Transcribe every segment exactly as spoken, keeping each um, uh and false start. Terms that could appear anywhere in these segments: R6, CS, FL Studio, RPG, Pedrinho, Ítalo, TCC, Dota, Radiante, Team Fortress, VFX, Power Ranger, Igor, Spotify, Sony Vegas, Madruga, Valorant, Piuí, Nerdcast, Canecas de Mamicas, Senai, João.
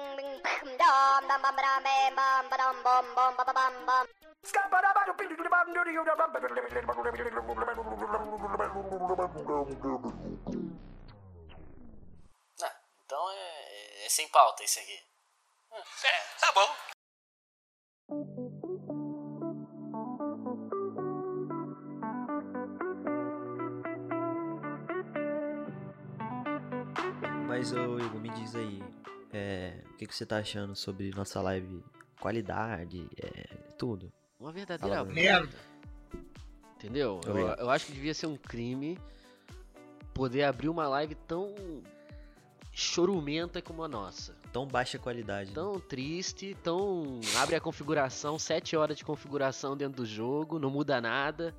Ah, então é, é sem pauta isso aqui. É, tá bom. Mas ô Igor, me diz aí, é, o que, que você tá achando sobre nossa live? Qualidade, é, tudo. Uma verdadeira merda. Entendeu? Eu, eu acho que devia ser um crime poder abrir uma live tão chorumenta como a nossa. Tão baixa qualidade. Tão né? triste, tão... Abre a configuração, sete horas de configuração dentro do jogo, não muda nada.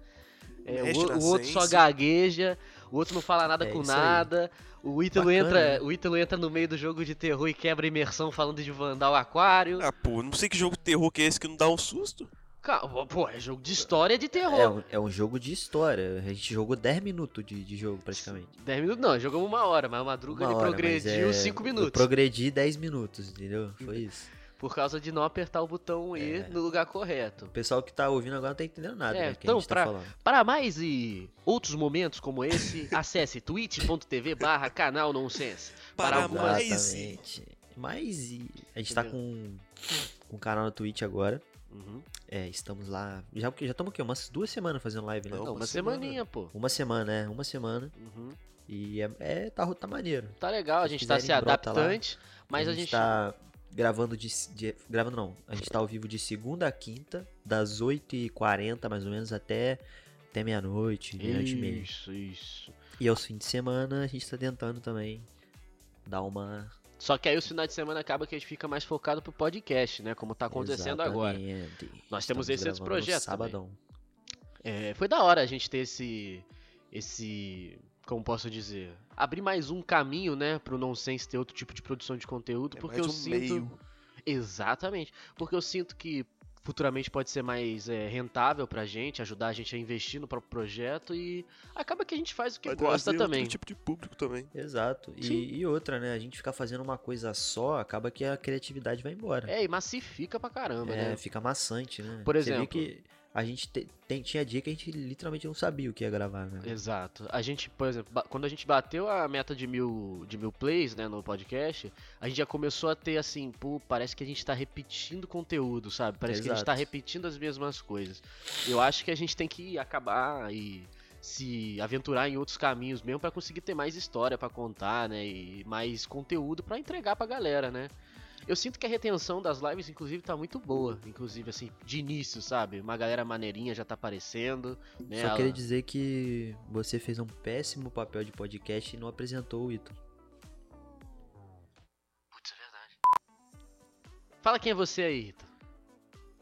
É, o, o outro só gagueja, o outro não fala nada é com nada. Aí. O Ítalo entra, né? entra no meio do jogo de terror e quebra a imersão falando de Vandal Aquário. Ah, pô, não sei que jogo de terror que é esse que não dá um susto. Calma, pô, é jogo de história de terror. É um, é um jogo de história. A gente jogou dez minutos de, de jogo, praticamente. dez minutos não, jogamos uma hora, mas o Madruga ele hora, progrediu cinco minutos. Eu progredi dez minutos, entendeu? Foi isso. Por causa de não apertar o botão E é. no lugar correto. O pessoal que tá ouvindo agora não tá entendendo nada é, né, que então, a gente tá pra, falando. Para mais e outros momentos como esse, acesse twitch.tv barra canal nonsense. Para, para algumas... Exatamente. Mais e... A gente Entendeu? tá com, com um canal no Twitch agora. Uhum. É, estamos lá... Já estamos o quê? Umas duas semanas fazendo live, né? Não, uma, uma semaninha, semana. pô. Uma semana, é. Uma semana. Uhum. E é, é, tá, tá maneiro. Tá legal, a gente tá se adaptante, lá, mas a gente... A gente tá... Gravando de, de. Gravando não. A gente tá ao vivo de segunda a quinta, das oito e quarenta mais ou menos até, até meia-noite, meia-noite e meia. Isso, isso. E aos fins de semana a gente tá tentando também dar uma. Só que aí o final de semana acaba que a gente fica mais focado pro podcast, né? Como tá acontecendo Exatamente. agora. Nós temos esse outro projeto. Sabadão. É, foi da hora a gente ter esse. Esse. Como posso dizer, abrir mais um caminho, né, pro nonsense ter outro tipo de produção de conteúdo, é porque mais eu um sinto... meio. Exatamente, porque eu sinto que futuramente pode ser mais é, rentável pra gente, ajudar a gente a investir no próprio projeto e acaba que a gente faz o que Vai gosta também. Outro tipo de público também. Exato, e, e outra, né, a gente ficar fazendo uma coisa só, acaba que a criatividade vai embora. É, e massifica pra caramba, é, né? É, fica maçante, né? Por exemplo... Que... A gente te, tem, tinha dia que a gente literalmente não sabia o que ia gravar, né? Exato. A gente, por exemplo, quando a gente bateu a meta de mil, de mil plays, né, no podcast, a gente já começou a ter assim, pô, parece que a gente tá repetindo conteúdo, sabe? Parece Exato. que a gente tá repetindo as mesmas coisas. Eu acho que a gente tem que acabar e se aventurar em outros caminhos mesmo pra conseguir ter mais história pra contar, né? E mais conteúdo pra entregar pra galera, né? Eu sinto que a retenção das lives, inclusive, tá muito boa. Inclusive, assim, de início, sabe? Uma galera maneirinha já tá aparecendo. Né? Só Ela... queria dizer que você fez um péssimo papel de podcast e não apresentou o Ítalo. Putz, é verdade. Fala quem é você aí, Ítalo.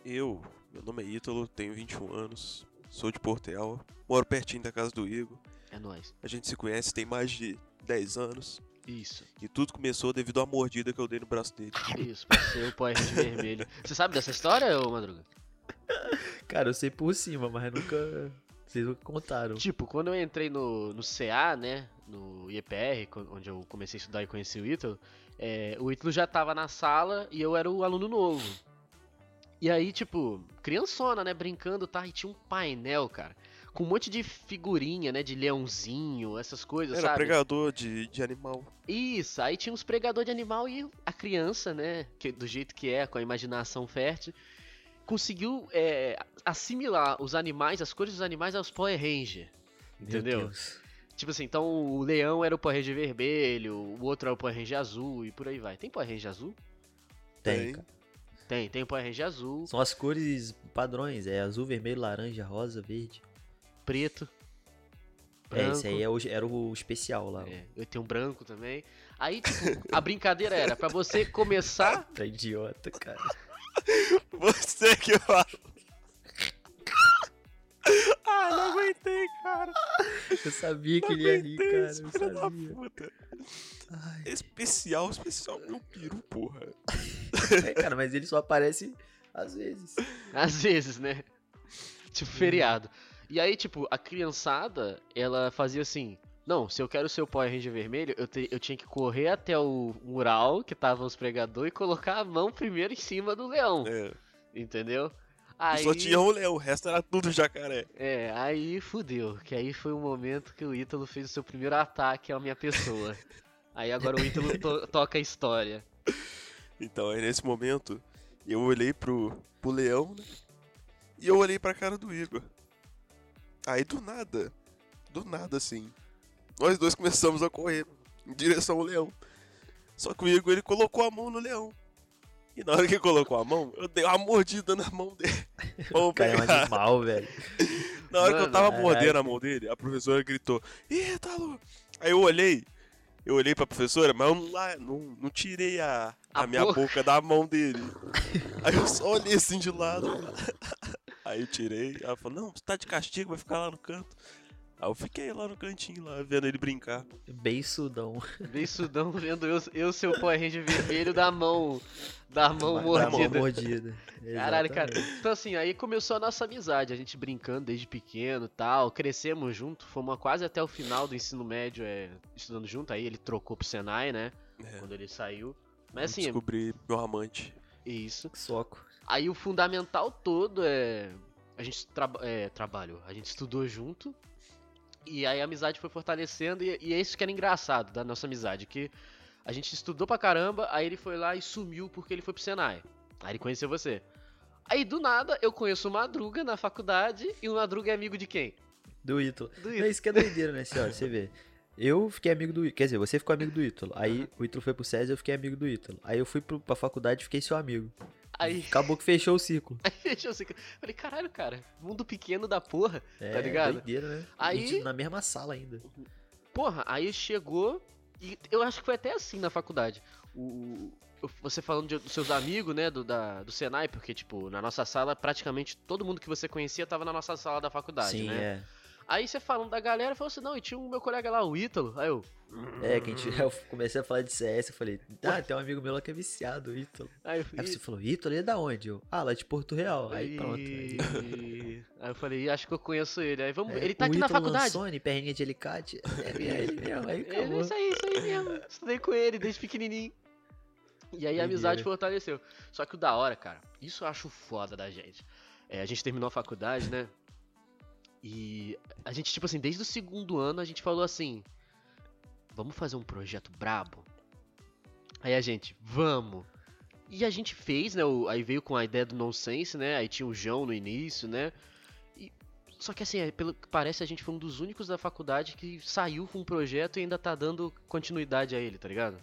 Eu, meu nome é Ítalo, tenho vinte e um anos, sou de Portel, moro pertinho da casa do Igor. É nóis. A gente se conhece tem mais de dez anos. Isso. E tudo começou devido à mordida que eu dei no braço dele. Isso, passei o pó de vermelho. Você sabe dessa história, ô Madruga? Cara, eu sei por cima, mas nunca... Vocês nunca contaram. Tipo, quando eu entrei no, no C A, né, no I E P R, onde eu comecei a estudar e conheci o Ítalo, é, o Ítalo já tava na sala e eu era o aluno novo. E aí, tipo, criançona, né, brincando, tá? E tinha um painel, cara. Com um monte de figurinha, né, de leãozinho, essas coisas, Era sabe? Era pregador de, de animal. Isso, aí tinha uns pregador de animal e a criança, né, que, do jeito que é, com a imaginação fértil, conseguiu é, assimilar os animais, as cores dos animais aos Power Ranger, entendeu? Tipo assim, então o leão era o Power Ranger vermelho, o outro era o Power Ranger azul e por aí vai. Tem Power Ranger azul? Tem, cara. Tem, tem o Power Ranger azul. São as cores padrões, é azul, vermelho, laranja, rosa, verde. Preto. Branco. É, esse aí é o, era o especial lá. É, eu tenho um branco também. Aí, tipo, a brincadeira era pra você começar... Tá idiota, cara. Você que fala. Ah, não aguentei, cara. Eu sabia que não ele ia rir, cara. Eu sabia. Puta. Ai. Especial, especial, meu peru, porra. É, cara, mas ele só aparece às vezes. Às vezes, né? Tipo, feriado. E aí, tipo, a criançada, ela fazia assim, Não, se eu quero ser o Power Ranger vermelho, eu, te, eu tinha que correr até o mural que tava os pregadores e colocar a mão primeiro em cima do leão. É. Entendeu? Aí... Só tinha um leão, o resto era tudo jacaré. É, aí fudeu. Que aí foi o momento que o Ítalo fez o seu primeiro ataque à minha pessoa. Aí agora o Ítalo to toca a história. Então, aí nesse momento, eu olhei pro, pro leão, né? E eu olhei pra cara do Igor. Aí do nada, do nada assim... Nós dois começamos a correr em direção ao leão. Só que o Igor, ele colocou a mão no leão. E na hora que ele colocou a mão, eu dei uma mordida na mão dele. O cara é um animal, velho. Na hora Mano, que eu tava mordendo a mão dele, a professora gritou, Ítalo! Aí eu olhei, eu olhei pra professora, mas eu não, não, não tirei a, a, a minha boca. boca da mão dele. Aí eu só olhei assim de lado. Aí eu tirei, ela falou, não, você tá de castigo, vai ficar lá no canto. Aí eu fiquei lá no cantinho, lá, vendo ele brincar. Beiçudão. Beiçudão, vendo eu, eu seu Power Ranger vermelho da mão, da mão mordida. Da mão mordida. Caralho, cara. Então assim, aí começou a nossa amizade, a gente brincando desde pequeno e tal, crescemos junto, fomos quase até o final do ensino médio é, estudando junto, aí ele trocou pro Senai, né, é. Quando ele saiu. Mas assim... Descobri meu amante. Isso. Soco. Aí o fundamental todo é... A gente tra é, trabalhou, a gente estudou junto. E aí a amizade foi fortalecendo, e, e é isso que era engraçado da nossa amizade, que a gente estudou pra caramba, aí ele foi lá e sumiu porque ele foi pro Senai. Aí ele conheceu você. Aí do nada eu conheço o Madruga na faculdade, e o Madruga é amigo de quem? Do Ítalo. Do Ítalo. Não, isso que é doideira, né, senhora? Você vê. Eu fiquei amigo do Ítalo, quer dizer, você ficou amigo do Ítalo. Aí o Ítalo foi pro C E S e eu fiquei amigo do Ítalo. Aí eu fui pro, pra faculdade e fiquei seu amigo. Aí... Acabou que fechou o ciclo. Aí fechou o ciclo. Falei, caralho, cara, mundo pequeno da porra, é, tá ligado? É, doideira, né? Aí... Na mesma sala ainda. Porra, aí chegou, e eu acho que foi até assim na faculdade. O... Você falando de, dos seus amigos, né, do, da, do Senai, porque, tipo, na nossa sala, praticamente todo mundo que você conhecia tava na nossa sala da faculdade, Sim, né? É. Aí você falando da galera, falou assim, não, e tinha o meu colega lá, o Ítalo, aí eu... É, que a gente, eu comecei a falar de C S, eu falei, ah, tem um amigo meu lá que é viciado, o Ítalo. Aí, eu, aí você falou, Ítalo, ele é da onde? Eu, ah, lá de Porto Real, aí e... pronto. Aí. aí eu falei, acho que eu conheço ele, aí vamos, é, ele tá aqui Ítalo na faculdade. O Sony, perninha de alicate, é, é ele mesmo, aí acabou. É isso aí, isso aí mesmo, estudei com ele desde pequenininho. E aí a amizade fortaleceu. Só que o da hora, cara, isso eu acho foda da gente. É, a gente terminou a faculdade, né? E a gente, tipo assim, desde o segundo ano a gente falou assim, vamos fazer um projeto brabo? Aí a gente, vamos! E a gente fez, né, o, aí veio com a ideia do nonsense, né, aí tinha o João no início, né, e, só que assim, pelo que parece a gente foi um dos únicos da faculdade que saiu com um projeto e ainda tá dando continuidade a ele, tá ligado?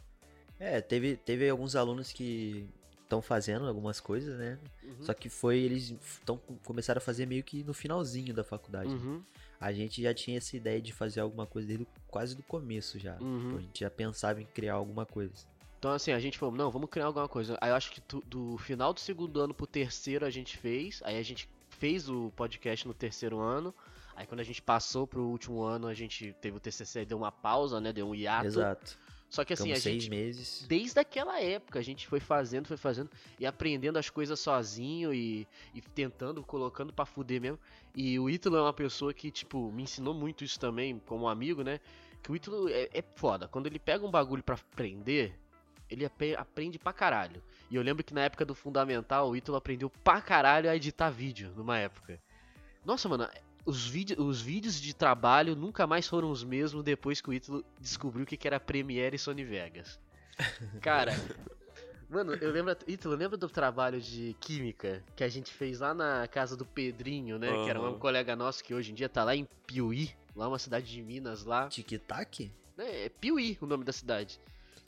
É, teve, teve alguns alunos que... estão fazendo algumas coisas, né? Uhum. Só que foi, eles tão, começaram a fazer meio que no finalzinho da faculdade. Uhum. Né? A gente já tinha essa ideia de fazer alguma coisa desde quase do começo já. Uhum. Então, a gente já pensava em criar alguma coisa. Então assim, a gente falou, não, vamos criar alguma coisa. Aí eu acho que tu, do final do segundo ano pro terceiro a gente fez. Aí a gente fez o podcast no terceiro ano. Aí quando a gente passou pro último ano, a gente teve o T C C e deu uma pausa, né? Deu um hiato. Exato. Só que assim, a gente, meses. desde aquela época, a gente foi fazendo, foi fazendo, e aprendendo as coisas sozinho, e, e tentando, colocando pra fuder mesmo. E o Ítalo é uma pessoa que, tipo, me ensinou muito isso também, como amigo, né? Que o Ítalo é, é foda, quando ele pega um bagulho pra aprender, ele ap aprende pra caralho. E eu lembro que na época do Fundamental, o Ítalo aprendeu pra caralho a editar vídeo, numa época. Nossa, mano... Os, vídeo, os vídeos de trabalho nunca mais foram os mesmos depois que o Ítalo descobriu o que, que era Premiere e Sony Vegas. Cara, mano, eu lembro, Ítalo, lembra do trabalho de química que a gente fez lá na casa do Pedrinho, né? Uhum. Que era um colega nosso que hoje em dia tá lá em Piuí, lá uma cidade de Minas lá. Tic-tac? É, é Piuí o nome da cidade.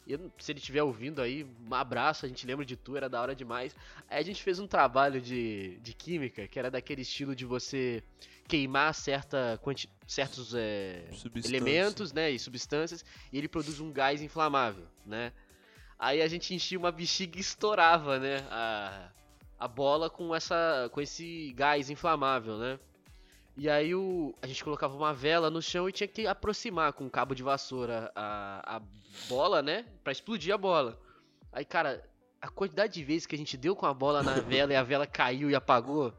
Eu, se ele estiver ouvindo aí, um abraço, a gente lembra de tu, era da hora demais. Aí a gente fez um trabalho de, de química, que era daquele estilo de você queimar certa, quanti, certos é, elementos, né, e substâncias, e ele produz um gás inflamável, né. Aí a gente enchia uma bexiga e estourava, né, a, a bola com, essa, com esse gás inflamável, né. E aí o, a gente colocava uma vela no chão e tinha que aproximar com um cabo de vassoura a, a bola, né? Pra explodir a bola. Aí, cara, a quantidade de vezes que a gente deu com a bola na vela e a vela caiu e apagou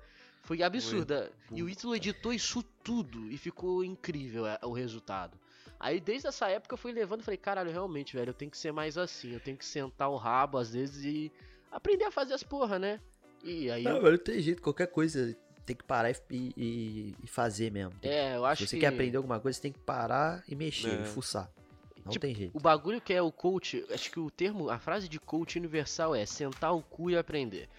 foi absurda. Foi. E o Ítalo editou isso tudo e ficou incrível o resultado. Aí desde essa época eu fui levando e falei, caralho, realmente, velho, eu tenho que ser mais assim, eu tenho que sentar o rabo às vezes e aprender a fazer as porra, né? E aí não, eu... não tem jeito, qualquer coisa tem que parar e, e, e fazer mesmo. Tem é, eu acho que... Se você que... quer aprender alguma coisa, você tem que parar e mexer, é. e fuçar. Não tipo, tem jeito. O bagulho que é o coach, acho que o termo, a frase de coach universal é sentar o cu e aprender.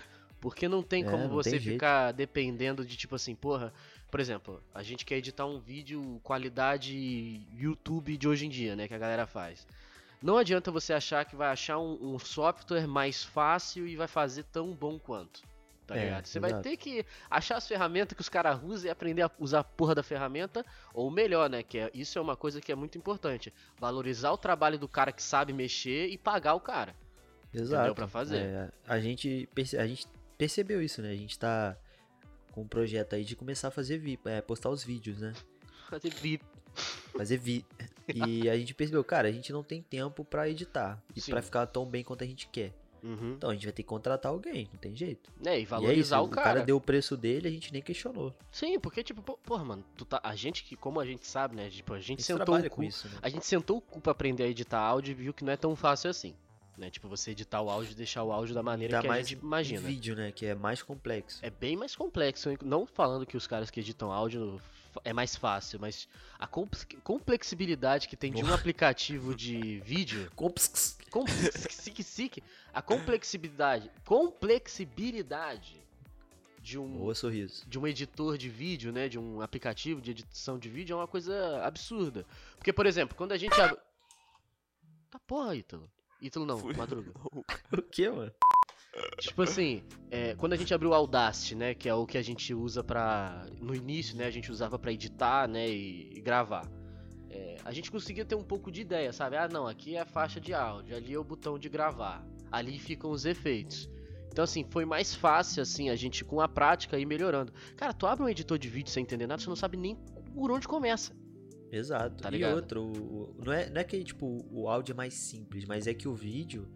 Porque não tem é, como não você tem ficar jeito. Dependendo de tipo assim, porra... Por exemplo, a gente quer editar um vídeo qualidade YouTube de hoje em dia, né, que a galera faz. Não adianta você achar que vai achar um, um software mais fácil e vai fazer tão bom quanto, tá é, ligado? Você verdade. Vai ter que achar as ferramentas que os caras usam e aprender a usar a porra da ferramenta, ou melhor, né, que é, isso é uma coisa que é muito importante, valorizar o trabalho do cara que sabe mexer e pagar o cara. Exato. Entendeu? Pra fazer. É, a, gente perce, a gente percebeu isso, né, a gente tá... um projeto aí de começar a fazer V I P, é, postar os vídeos, né? Fazer V I P. Fazer V I P. E a gente percebeu, cara, a gente não tem tempo pra editar e Sim. pra ficar tão bem quanto a gente quer. Uhum. Então a gente vai ter que contratar alguém, não tem jeito. É, e valorizar e é isso, o cara. O cara deu o preço dele, a gente nem questionou. Sim, porque tipo, porra, mano, tu tá, a gente que, como a gente sabe, né, tipo, a gente, sentou o, cu, isso, né? a gente sentou o cu pra aprender a editar áudio e viu que não é tão fácil assim. Né? Tipo, você editar o áudio e deixar o áudio da maneira Dá que mais a gente imagina. Vídeo, né? Que é mais complexo. É bem mais complexo. Não falando que os caras que editam áudio é mais fácil, mas a complexibilidade que tem de um aplicativo de vídeo... Complex... A complexibilidade... Complexibilidade de um... Boa sorriso. De um editor de vídeo, né? De um aplicativo de edição de vídeo é uma coisa absurda. Porque, por exemplo, quando a gente... Tá porra, Ítalo. Ítalo não, Fui Madruga. Não. O que, mano? Tipo assim, é, quando a gente abriu o Audacity, né, que é o que a gente usa pra... No início, né, a gente usava pra editar, né, e, e gravar. É, a gente conseguia ter um pouco de ideia, sabe? Ah, não, aqui é a faixa de áudio, ali é o botão de gravar. Ali ficam os efeitos. Então, assim, foi mais fácil, assim, a gente com a prática ir melhorando. Cara, tu abre um editor de vídeo sem entender nada, você não sabe nem por onde começa. Exato, tá ligado? E outro, o, o, não, é, não é que tipo, o áudio é mais simples, mas é que o vídeo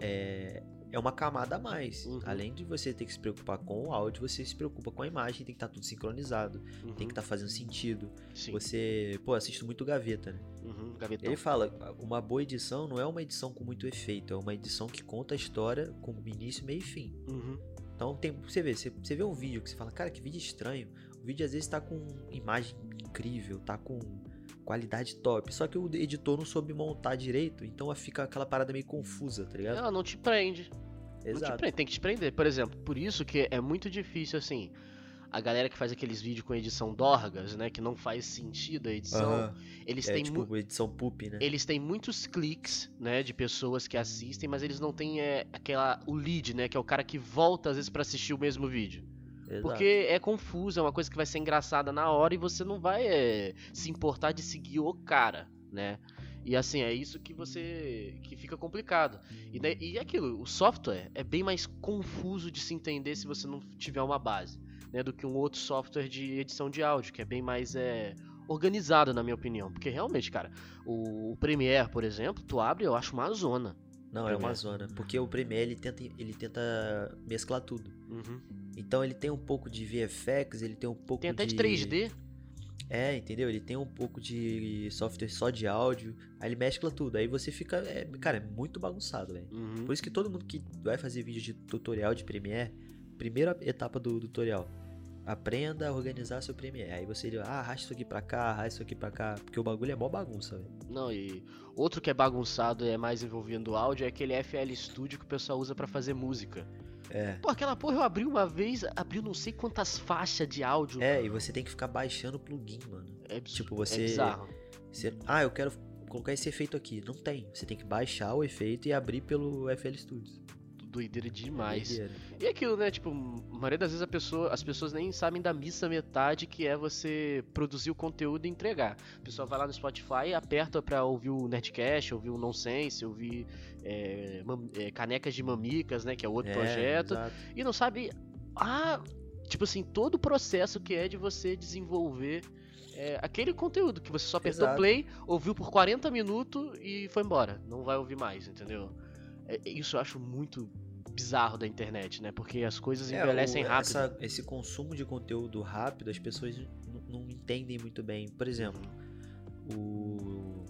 é, é uma camada a mais. Uhum. Além de você ter que se preocupar com o áudio, você se preocupa com a imagem, tem que estar tá tudo sincronizado, uhum. tem que estar tá fazendo sentido. Sim. Você, pô, assisto muito Gaveta, né? Uhum, ele fala, uma boa edição não é uma edição com muito efeito, é uma edição que conta a história com início, meio e fim. Uhum. Então tem, você, vê, você, você vê um vídeo que você fala, cara, que vídeo estranho. O vídeo às vezes tá com imagem incrível, tá com qualidade top, só que o editor não soube montar direito, então fica aquela parada meio confusa, tá ligado? Ela não te prende. Exato. Não te prende, tem que te prender, por exemplo, por isso que é muito difícil, assim, a galera que faz aqueles vídeos com edição dorgas, né, que não faz sentido a edição, uhum. eles é, têm tipo, mu- edição poop, né? Eles têm muitos cliques, né, de pessoas que assistem, mas eles não têm é, aquela, o lead, né, que é o cara que volta às vezes pra assistir o mesmo vídeo. Exato. Porque é confuso, é uma coisa que vai ser engraçada na hora e você não vai é, se importar de seguir o cara, né? E assim, é isso que você... que fica complicado. E, né, e aquilo, o software é bem mais confuso de se entender se você não tiver uma base, né? Do que um outro software de edição de áudio, que é bem mais é, organizado, na minha opinião. Porque realmente, cara, o, o Premiere, por exemplo, tu abre, eu acho uma zona. Não, Premiere. É uma zona. Porque o Premiere, ele tenta, ele tenta mesclar tudo. Uhum. Então ele tem um pouco de V F X, ele tem um pouco de... Tem até de... de três D. É, entendeu? Ele tem um pouco de software só de áudio, aí ele mescla tudo, aí você fica... É, cara, é muito bagunçado, velho. Uhum. Por isso que todo mundo que vai fazer vídeo de tutorial de Premiere, primeira etapa do tutorial, aprenda a organizar seu Premiere. Aí você, ah, arrasta isso aqui pra cá, arrasta isso aqui pra cá, porque o bagulho é mó bagunça, velho. Não, e outro que é bagunçado e é mais envolvendo áudio é aquele F L Studio que o pessoal usa pra fazer música. É. Pô, aquela porra eu abri uma vez, abriu não sei quantas faixas de áudio. É, mano. E você tem que ficar baixando o plugin, mano. É absurdo. Tipo, você. É bizarro. Você, ah, eu quero colocar esse efeito aqui. Não tem. Você tem que baixar o efeito e abrir pelo F L Studio. Doideira demais. Doideira. E aquilo, né? Tipo, a maioria das vezes a pessoa, as pessoas nem sabem da missa metade, que é você produzir o conteúdo e entregar. A pessoa vai lá no Spotify, aperta pra ouvir o Nerdcast, ouvir o Nonsense, ouvir é, é, Canecas de Mamicas, né? Que é outro é, projeto. Exato. E não sabe... Ah, tipo assim, todo o processo que é de você desenvolver é, aquele conteúdo que você só apertou exato. Play, ouviu por quarenta minutos e foi embora. Não vai ouvir mais, entendeu? Isso eu acho muito bizarro da internet, né? Porque as coisas envelhecem é, o, rápido. Essa, esse consumo de conteúdo rápido, as pessoas n- não entendem muito bem. Por exemplo, o,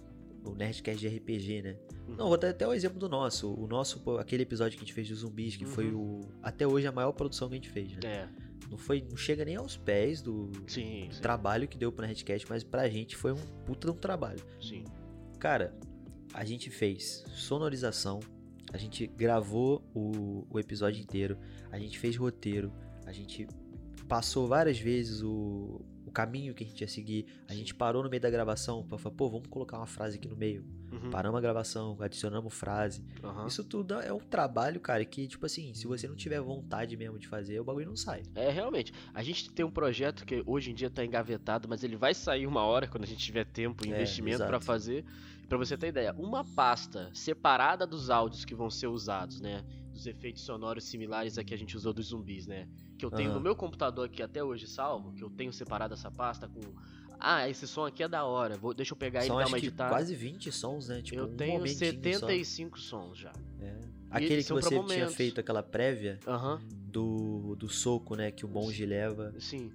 o Nerdcast de R P G, né? Uhum. Não, vou dar até o exemplo do nosso. O nosso, aquele episódio que a gente fez dos zumbis, que uhum. foi o, até hoje a maior produção que a gente fez, né? É. Não, foi, não chega nem aos pés do, sim, do sim. trabalho que deu pro Nerdcast, mas pra gente foi um puta de um trabalho. Sim. Cara, a gente fez sonorização, a gente gravou o, o episódio inteiro, a gente fez roteiro, a gente passou várias vezes o, o caminho que a gente ia seguir, a gente parou no meio da gravação pra falar, pô, vamos colocar uma frase aqui no meio. Uhum. Paramos a gravação, adicionamos frase. Uhum. Isso tudo é um trabalho, cara, que, tipo assim, se você não tiver vontade mesmo de fazer, o bagulho não sai. É, realmente. A gente tem um projeto que hoje em dia tá engavetado, mas ele vai sair uma hora quando a gente tiver tempo e investimento é, pra fazer. Pra você ter ideia, uma pasta separada dos áudios que vão ser usados, né? Dos efeitos sonoros similares a que a gente usou dos zumbis, né? Que eu tenho uhum. no meu computador aqui até hoje salvo, que eu tenho separado essa pasta com... Ah, esse som aqui é da hora, vou, deixa eu pegar ele e dar uma editada. Quase vinte sons, né? Tipo, eu tenho um setenta e cinco só. Sons já. É. Aquele que você tinha feito, aquela prévia uhum. do, do soco, né? Que o monge leva. Sim.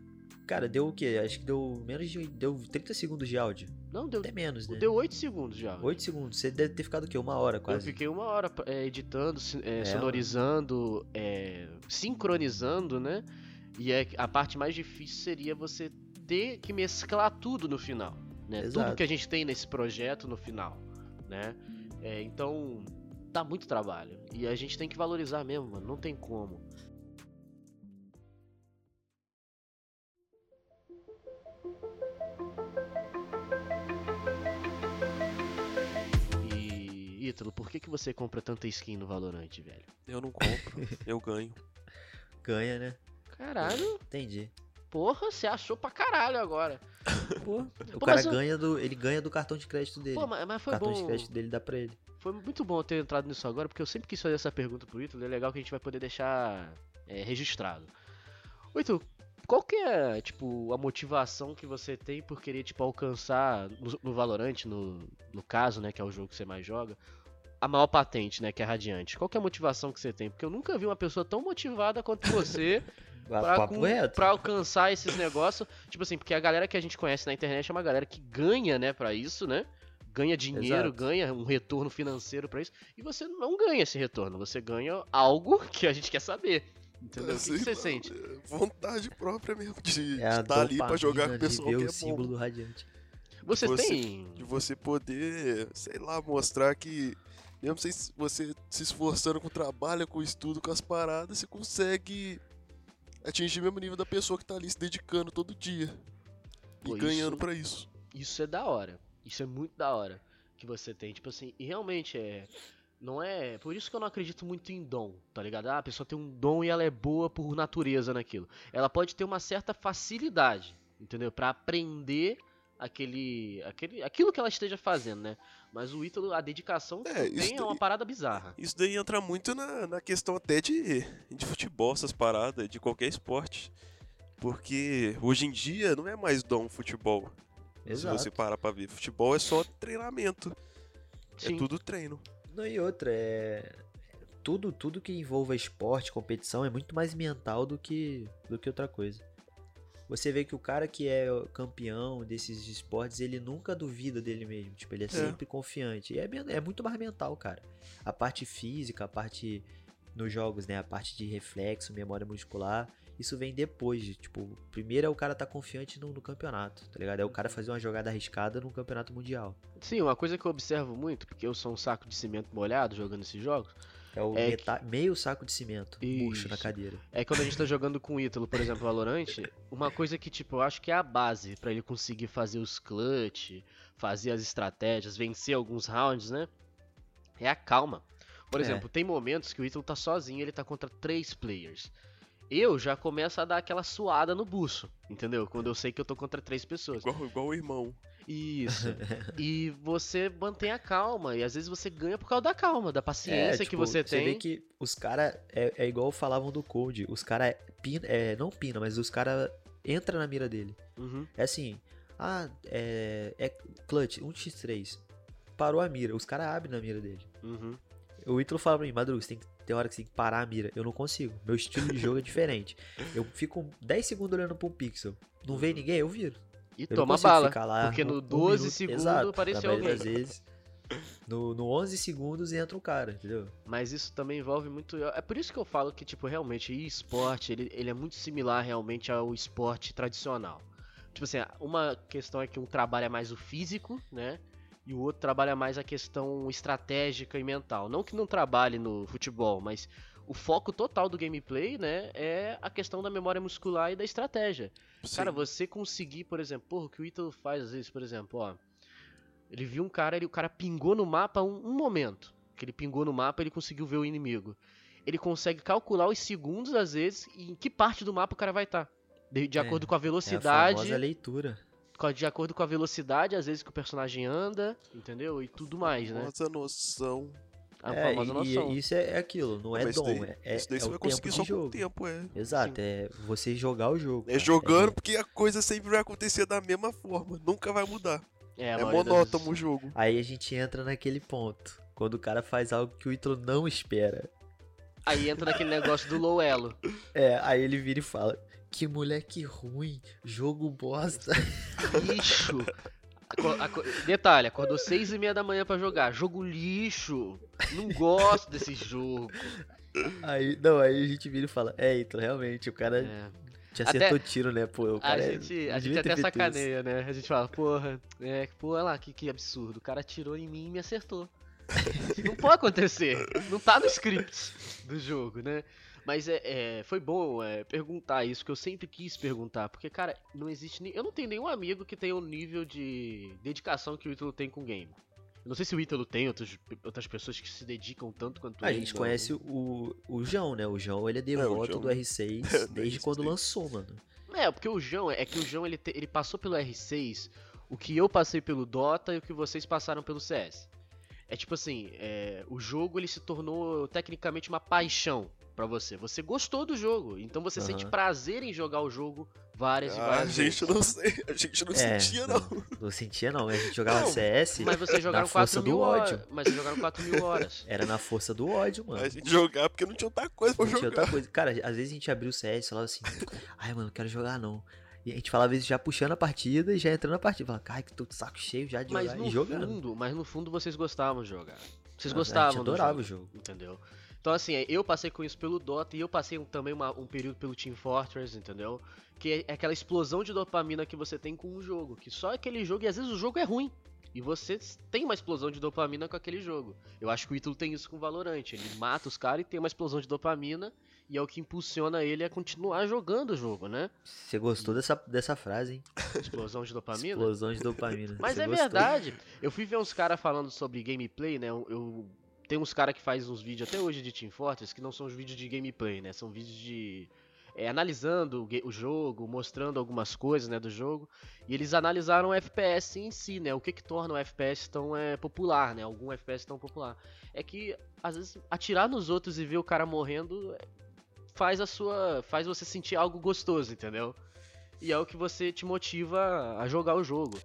Cara, deu o quê? Acho que deu menos de... Deu trinta segundos de áudio. Não, deu... Até menos, né? Deu oito segundos de áudio. oito segundos. Você deve ter ficado o quê? Uma hora quase. Eu fiquei uma hora é, editando, é, é, sonorizando, é, sincronizando, né? E é, a parte mais difícil seria você... ter que mesclar tudo no final, né? Exato. Tudo que a gente tem nesse projeto no final, né? É, então, dá muito trabalho. E a gente tem que valorizar mesmo, mano. Não tem como. E, Ítalo, por que, que você compra tanta skin no Valorant, velho? Eu não compro, eu ganho. Ganha, né? Caralho. Entendi. Porra, você achou pra caralho agora. Porra. O Pô, cara eu... ganha do, ele ganha do cartão de crédito dele. Pô, mas, mas foi cartão bom. De crédito dele dá pra ele. Foi muito bom eu ter entrado nisso agora, porque eu sempre quis fazer essa pergunta pro Ítalo. É legal que a gente vai poder deixar é, registrado. Ô, Ítalo, qual que é, tipo, a motivação que você tem por querer, tipo, alcançar no, no Valorant, no, no caso, né, que é o jogo que você mais joga, a maior patente, né, que é a Radiante? Qual que é a motivação que você tem? Porque eu nunca vi uma pessoa tão motivada quanto você... Pra, com, pra alcançar esses negócios. Tipo assim, porque a galera que a gente conhece na internet é uma galera que ganha, né, pra isso, né? Ganha dinheiro, exato. Ganha um retorno financeiro pra isso. E você não ganha esse retorno, você ganha algo que a gente quer saber. Entendeu? Assim, o que, que você mano, sente? Vontade própria mesmo de é estar ali pra jogar com o pessoal que é bom. O símbolo do Radiante. Você, você tem... De você poder, sei lá, mostrar que... Mesmo você se esforçando com o trabalho, com o estudo, com as paradas, você consegue... atingir o mesmo nível da pessoa que tá ali se dedicando todo dia. Pô, e ganhando isso, pra isso. Isso é da hora. Isso é muito da hora que você tem. Tipo assim, e realmente é... Não é... Por isso que eu não acredito muito em dom, tá ligado? Ah, a pessoa tem um dom e ela é boa por natureza naquilo. Ela pode ter uma certa facilidade, entendeu? Pra aprender aquele... aquele aquilo que ela esteja fazendo, né? Mas o Ítalo, a dedicação que é, tem daí, é uma parada bizarra. Isso daí entra muito na, na questão até de, de futebol, essas paradas, de qualquer esporte. Porque hoje em dia não é mais dom futebol. Exato. Se você parar pra ver, futebol é só treinamento. Sim. É tudo treino. Não, e outra, é... Tudo, tudo que envolva esporte, competição, é muito mais mental do que, do que outra coisa. Você vê que o cara que é campeão desses esportes, ele nunca duvida dele mesmo. Tipo, ele é, é. sempre confiante. E é, é muito mais mental, cara. A parte física, a parte nos jogos, né? A parte de reflexo, memória muscular. Isso vem depois. Tipo, primeiro é o cara tá confiante no, no campeonato, tá ligado? É o cara fazer uma jogada arriscada no campeonato mundial. Sim, uma coisa que eu observo muito, porque eu sou um saco de cimento molhado jogando esses jogos... É o é metade, que... meio saco de cimento, murcho na cadeira. É quando a gente tá jogando com o Ítalo, por exemplo, Valorant, uma coisa que, tipo, eu acho que é a base pra ele conseguir fazer os clutch, fazer as estratégias, vencer alguns rounds, né? É a calma. Por exemplo, é. tem momentos que o Ítalo tá sozinho, ele tá contra três players. Eu já começo a dar aquela suada no buço, entendeu? Quando eu sei que eu tô contra três pessoas. Igual, igual o irmão. Isso. E você mantém a calma. E às vezes você ganha por causa da calma, da paciência é, tipo, que você, você tem. Você vê que os caras... É, é igual falavam do Cold. Os caras... É, não pina, mas os caras entram na mira dele. Uhum. É assim... Ah, é... é clutch, um contra três. Parou a mira. Os caras abrem na mira dele. Uhum. O Ítalo fala pra mim, Madruga, você tem que... Tem hora que você tem que parar a mira. Eu não consigo. Meu estilo de jogo é diferente. Eu fico dez segundos olhando pra um pixel. Não vê ninguém, eu viro. E eu toma bala, porque no doze segundos apareceu alguém. Às vezes, no, no onze segundos entra um cara, entendeu? Mas isso também envolve muito... É por isso que eu falo que, tipo, realmente, e-esporte, ele, ele é muito similar realmente ao esporte tradicional. Tipo assim, uma questão é que um trabalha mais o físico, né? E o outro trabalha mais a questão estratégica e mental. Não que não trabalhe no futebol, mas o foco total do gameplay, né, é a questão da memória muscular e da estratégia. Sim. Cara, você conseguir, por exemplo, porra, o que o Ítalo faz às vezes, por exemplo, ó. Ele viu um cara, ele, o cara pingou no mapa um, um momento. Que ele pingou no mapa, ele conseguiu ver o inimigo. Ele consegue calcular os segundos, às vezes, e em que parte do mapa o cara vai estar. Tá, de, de é, acordo com a velocidade. É a famosa leitura. De acordo com a velocidade, às vezes, que o personagem anda, entendeu? E tudo mais, né? A famosa noção. A é, famosa e, noção. E isso é, é aquilo, não é mas dom, daí, é, isso daí é você vai conseguir só com o tempo, é. Exato, sim. É você jogar o jogo. É, cara, jogando, é, porque a coisa sempre vai acontecer da mesma forma, nunca vai mudar. É, é monótono das... o jogo. Aí a gente entra naquele ponto, quando o cara faz algo que o Ítalo não espera. Aí entra naquele negócio do low elo. É, aí ele vira e fala... Que moleque ruim, jogo bosta. Lixo. Aco- aco- Detalhe, acordou seis e meia da manhã pra jogar. Jogo lixo. Não gosto desse jogo. Aí, não, aí a gente vira e fala, é, então realmente, o cara é. te acertou até... tiro, né? Pô, o cara a gente, é, a gente até sacaneia, né? A gente fala, porra, é, pô, olha lá, que, que absurdo. O cara atirou em mim e me acertou. Isso não pode acontecer. Não tá no script do jogo, né? Mas é, é, foi bom é, perguntar isso, que eu sempre quis perguntar. Porque, cara, não existe... Ni... Eu não tenho nenhum amigo que tenha o nível de dedicação que o Ítalo tem com o game. Eu não sei se o Ítalo tem outros, outras pessoas que se dedicam tanto quanto ele. A gente conhece o, o João, né? O João, ele é devoto é, João... do R seis desde quando lançou, mano. É, porque o João, é que o João, ele, te, ele passou pelo R seis o que eu passei pelo Dota e o que vocês passaram pelo C S. É tipo assim, é, o jogo, ele se tornou tecnicamente uma paixão. Pra você, você gostou do jogo, então você uhum. sente prazer em jogar o jogo várias e ah, várias vezes. A gente não, sei, a gente não é, sentia não. não. Não sentia não, a gente jogava não, C S mas vocês jogaram na força do ódio. Horas, mas vocês jogaram quatro mil horas. Era na força do ódio, mano. A gente jogava porque não tinha outra coisa pra não jogar. Tinha outra coisa. Cara, às vezes a gente abriu o C S e falava assim, ai mano, não quero jogar não. E a gente falava isso já puxando a partida e já entrando na partida. Falava, cara, que tô de saco cheio já de mas jogar. No e jogando. Fundo, mas no fundo vocês gostavam de jogar. Vocês mas gostavam a gente adorava do jogo, o jogo. Entendeu? Então assim, eu passei com isso pelo Dota e eu passei também uma, um período pelo Team Fortress, entendeu? Que é aquela explosão de dopamina que você tem com um jogo, que só aquele jogo, e às vezes o jogo é ruim, e você tem uma explosão de dopamina com aquele jogo. Eu acho que o Ítalo tem isso com o Valorant, ele mata os caras e tem uma explosão de dopamina, e é o que impulsiona ele a continuar jogando o jogo, né? Você gostou dessa, dessa frase, hein? Explosão de dopamina? Explosão de dopamina. Mas você é gostou. Verdade, eu fui ver uns caras falando sobre gameplay, né, eu... Tem uns caras que fazem uns vídeos até hoje de Team Fortress que não são os vídeos de gameplay, né? São vídeos de... É, analisando o, ge- o jogo, mostrando algumas coisas, né, do jogo. E eles analisaram o F P S em si, né? O que que torna o F P S tão é, popular, né? Algum F P S tão popular. É que, às vezes, atirar nos outros e ver o cara morrendo faz a sua... Faz você sentir algo gostoso, entendeu? E é o que você te motiva a jogar o jogo.